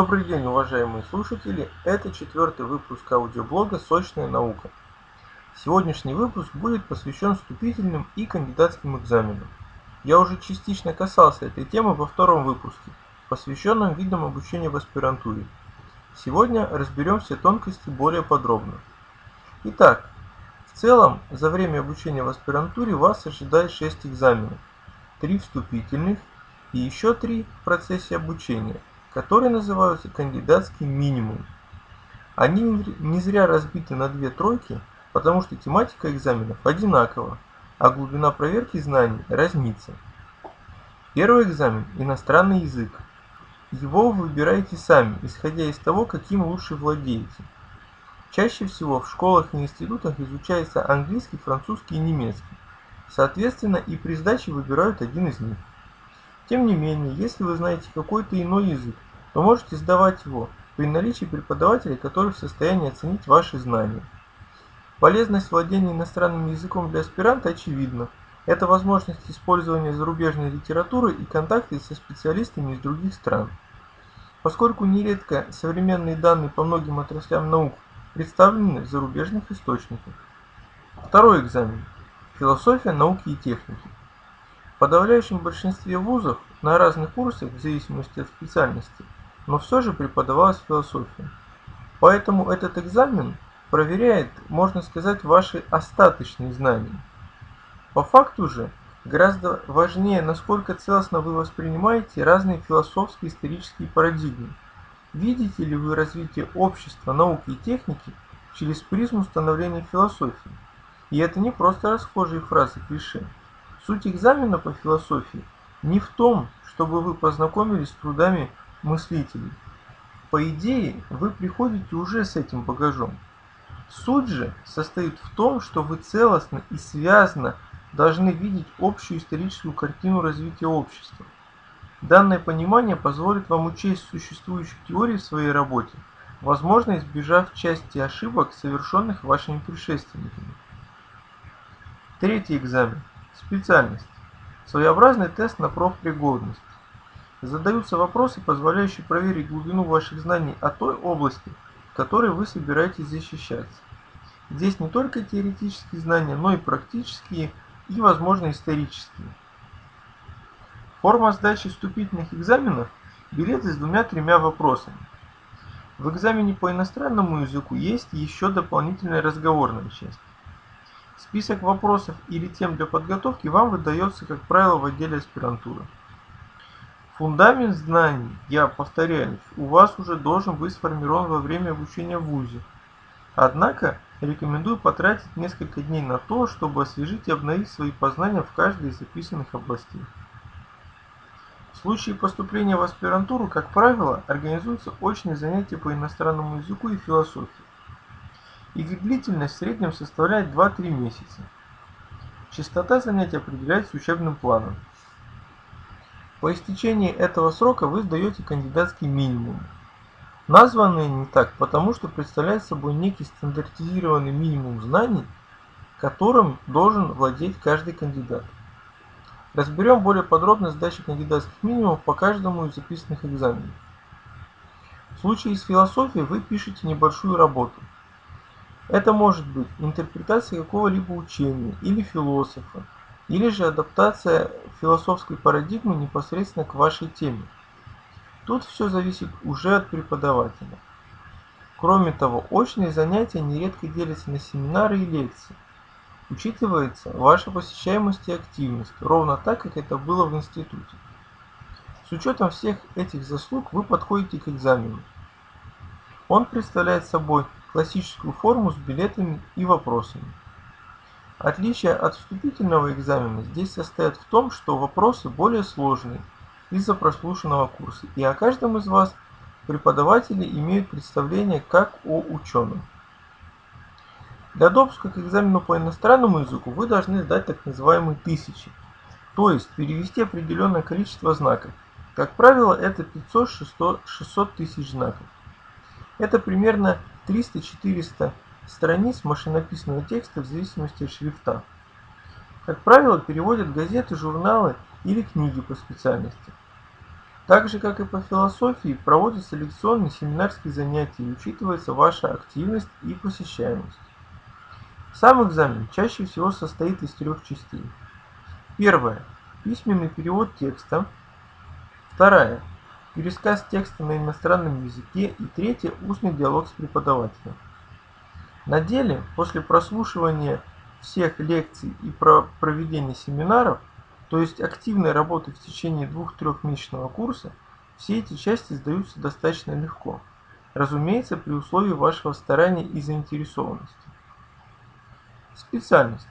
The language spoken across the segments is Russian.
Добрый день, уважаемые слушатели! Это 4-й выпуск аудиоблога «Сочная наука». Сегодняшний выпуск будет посвящен вступительным и кандидатским экзаменам. Я уже частично касался этой темы во втором выпуске, посвященном видам обучения в аспирантуре. Сегодня разберем все тонкости более подробно. Итак, в целом за время обучения в аспирантуре вас ожидает 6 экзаменов, 3 вступительных и еще 3 в процессе обучения, которые называются кандидатский минимум. Они не зря разбиты на 2 тройки, потому что тематика экзаменов одинакова, а глубина проверки знаний разнится. Первый экзамен – иностранный язык. Его вы выбираете сами, исходя из того, каким лучше владеете. Чаще всего в школах и институтах изучается английский, французский и немецкий. Соответственно, и при сдаче выбирают один из них. Тем не менее, если вы знаете какой-то иной язык, то можете сдавать его при наличии преподавателей, которые в состоянии оценить ваши знания. Полезность владения иностранным языком для аспиранта очевидна. Это возможность использования зарубежной литературы и контакты со специалистами из других стран. Поскольку нередко современные данные по многим отраслям наук представлены в зарубежных источниках. Второй экзамен – философия науки и техники. В подавляющем большинстве вузов на разных курсах, в зависимости от специальности, но все же преподавалась философия. Поэтому этот экзамен проверяет, можно сказать, ваши остаточные знания. По факту же, гораздо важнее, насколько целостно вы воспринимаете разные философские и исторические парадигмы. Видите ли вы развитие общества, науки и техники через призму становления философии? И это не просто расхожие фразы-клише. Суть экзамена по философии не в том, чтобы вы познакомились с трудами мыслителей. По идее, вы приходите уже с этим багажом. Суть же состоит в том, что вы целостно и связно должны видеть общую историческую картину развития общества. Данное понимание позволит вам учесть существующие теории в своей работе, возможно, избежав части ошибок, совершенных вашими предшественниками. Третий экзамен. Специальность. Своеобразный тест на профпригодность. Задаются вопросы, позволяющие проверить глубину ваших знаний о той области, в которой вы собираетесь защищаться. Здесь не только теоретические знания, но и практические и, возможно, исторические. Форма сдачи вступительных экзаменов – билеты с 2-3 вопросами. В экзамене по иностранному языку есть еще дополнительная разговорная часть. Список вопросов или тем для подготовки вам выдается, как правило, в отделе аспирантуры. Фундамент знаний, я повторяюсь, у вас уже должен быть сформирован во время обучения в вузе. Однако, рекомендую потратить несколько дней на то, чтобы освежить и обновить свои познания в каждой из описанных областей. В случае поступления в аспирантуру, как правило, организуются очные занятия по иностранному языку и философии. Их длительность в среднем составляет 2-3 месяца. Частота занятий определяется учебным планом. По истечении этого срока вы сдаете кандидатский минимум. Названы они так, потому что представляют собой некий стандартизированный минимум знаний, которым должен владеть каждый кандидат. Разберем более подробно сдачу кандидатских минимумов по каждому из записанных экзаменов. В случае с философией вы пишете небольшую работу. Это может быть интерпретация какого-либо учения или философа, или же адаптация философской парадигмы непосредственно к вашей теме. Тут все зависит уже от преподавателя. Кроме того, очные занятия нередко делятся на семинары и лекции. Учитывается ваша посещаемость и активность, ровно так, как это было в институте. С учетом всех этих заслуг вы подходите к экзамену. Он представляет собой классическую форму с билетами и вопросами. Отличие от вступительного экзамена здесь состоит в том, что вопросы более сложные из-за прослушанного курса, и о каждом из вас преподаватели имеют представление как о ученом. Для допуска к экзамену по иностранному языку вы должны сдать так называемые тысячи, то есть перевести определенное количество знаков. Как правило, это 500-600 тысяч знаков. Это примерно 300-400 страниц машинописного текста в зависимости от шрифта. Как правило, переводят газеты, журналы или книги по специальности. Так же, как и по философии, проводятся лекционные семинарские занятия и учитывается ваша активность и посещаемость. Сам экзамен чаще всего состоит из трех частей. Первая – письменный перевод текста. Вторая – пересказ текста на иностранном языке. И третья – устный диалог с преподавателем. На деле, после прослушивания всех лекций и проведения семинаров, то есть активной работы в течение 2–3-месячного курса, все эти части сдаются достаточно легко, разумеется, при условии вашего старания и заинтересованности. Специальность.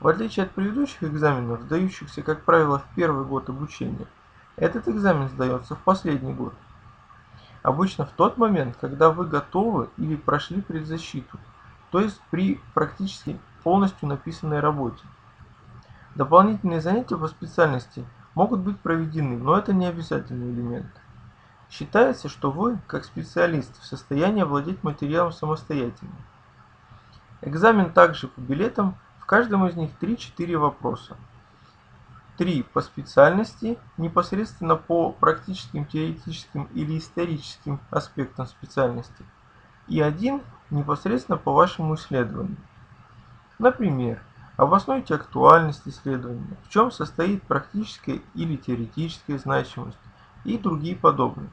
В отличие от предыдущих экзаменов, сдающихся, как правило, в первый год обучения, этот экзамен сдается в последний год. Обычно в тот момент, когда вы готовы или прошли предзащиту, то есть при практически полностью написанной работе. Дополнительные занятия по специальности могут быть проведены, но это не обязательный элемент. Считается, что вы, как специалист, в состоянии овладеть материалом самостоятельно. Экзамен также по билетам, в каждом из них 3–4 вопроса. 3 по специальности, непосредственно по практическим, теоретическим или историческим аспектам специальности. И 1 непосредственно по вашему исследованию. Например, обоснуйте актуальность исследования, в чем состоит практическая или теоретическая значимость и другие подобные.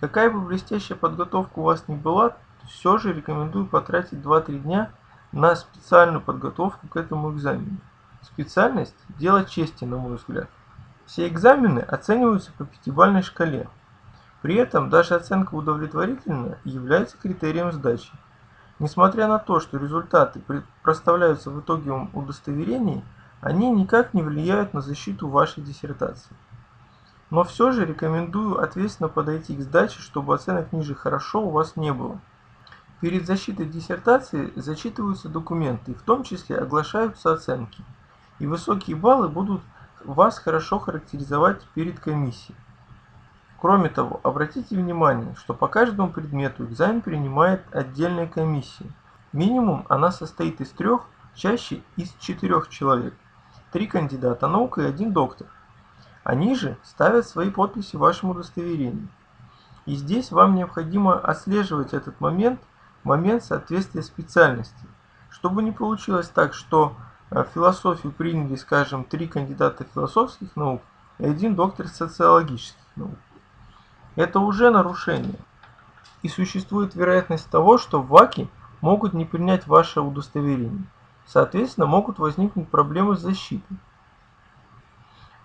Какая бы блестящая подготовка у вас ни была, все же рекомендую потратить 2–3 дня на специальную подготовку к этому экзамену. Специальность – дело чести, на мой взгляд. Все экзамены оцениваются по 5-бальной шкале. При этом даже оценка удовлетворительная является критерием сдачи. Несмотря на то, что результаты проставляются в итоговом удостоверении, они никак не влияют на защиту вашей диссертации. Но все же рекомендую ответственно подойти к сдаче, чтобы оценок ниже «хорошо» у вас не было. Перед защитой диссертации зачитываются документы, в том числе оглашаются оценки. И высокие баллы будут вас хорошо характеризовать перед комиссией. Кроме того, обратите внимание, что по каждому предмету экзамен принимает отдельная комиссия. Минимум она состоит из 3, чаще из 4 человек. 3 кандидата наук и 1 доктор. Они же ставят свои подписи в вашем удостоверении. И здесь вам необходимо отслеживать этот момент соответствия специальности. Чтобы не получилось так, что в философию приняли, скажем, 3 кандидата философских наук и 1 доктор социологических наук. Это уже нарушение. И существует вероятность того, что в ВАКе могут не принять ваше удостоверение. Соответственно, могут возникнуть проблемы с защитой.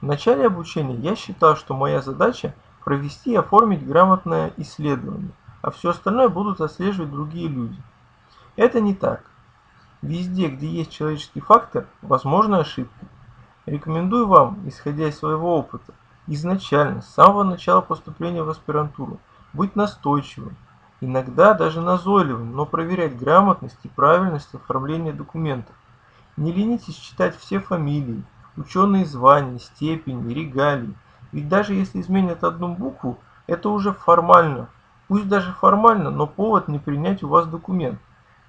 В начале обучения я считал, что моя задача провести и оформить грамотное исследование, а все остальное будут отслеживать другие люди. Это не так. Везде, где есть человеческий фактор, возможны ошибки. Рекомендую вам, исходя из своего опыта, изначально, с самого начала поступления в аспирантуру, быть настойчивым, иногда даже назойливым, но проверять грамотность и правильность оформления документов. Не ленитесь читать все фамилии, ученые звания, степени, регалии, ведь даже если изменят одну букву, это уже формально, пусть даже формально, но повод не принять у вас документ,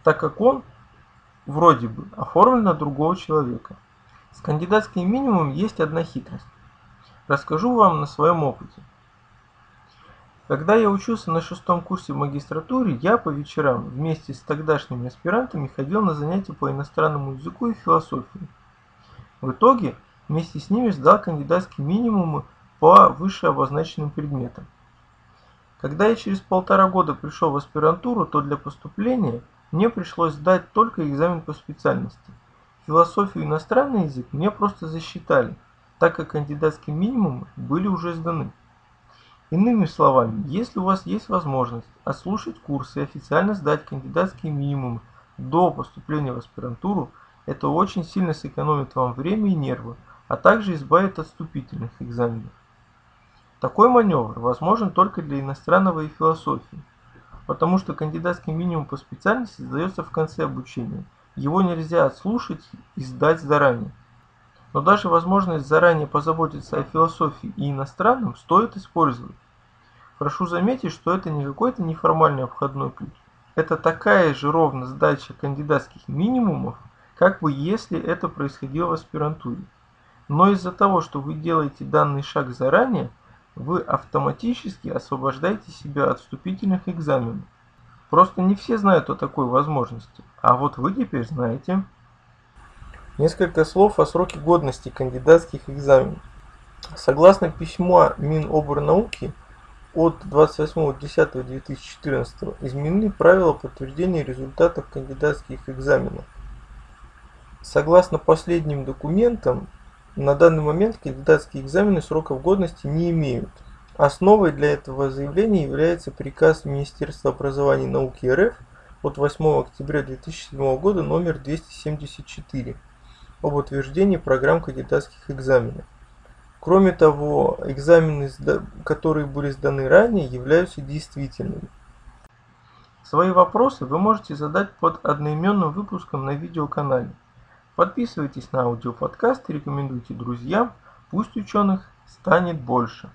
так как он, вроде бы, оформлен на другого человека. С кандидатским минимумом есть одна хитрость. Расскажу вам на своем опыте. Когда я учился на 6-м курсе в магистратуре, я по вечерам вместе с тогдашними аспирантами ходил на занятия по иностранному языку и философии. В итоге вместе с ними сдал кандидатские минимумы по вышеобозначенным предметам. Когда я через 1,5 года пришел в аспирантуру, то для поступления мне пришлось сдать только экзамен по специальности. Философию и иностранный язык мне просто засчитали, так как кандидатские минимумы были уже сданы. Иными словами, если у вас есть возможность отслушать курс и официально сдать кандидатские минимумы до поступления в аспирантуру, это очень сильно сэкономит вам время и нервы, а также избавит от вступительных экзаменов. Такой маневр возможен только для иностранного и философии, потому что кандидатский минимум по специальности сдается в конце обучения, его нельзя отслушать и сдать заранее. Но даже возможность заранее позаботиться о философии и иностранном стоит использовать. Прошу заметить, что это не какой-то неформальный обходной путь. Это такая же ровно сдача кандидатских минимумов, как бы если это происходило в аспирантуре. Но из-за того, что вы делаете данный шаг заранее, вы автоматически освобождаете себя от вступительных экзаменов. Просто не все знают о такой возможности, а вот вы теперь знаете. Несколько слов о сроке годности кандидатских экзаменов. Согласно письму Минобрнауки от 28.10.2014 изменены правила подтверждения результатов кандидатских экзаменов. Согласно последним документам, на данный момент кандидатские экзамены сроков годности не имеют. Основой для этого заявления является приказ Министерства образования и науки РФ от 8 октября 2007 года номер 274 об утверждении программ кандидатских экзаменов. Кроме того, экзамены, которые были сданы ранее, являются действительными. Свои вопросы вы можете задать под одноименным выпуском на видеоканале. Подписывайтесь на аудиоподкаст и рекомендуйте друзьям, пусть ученых станет больше.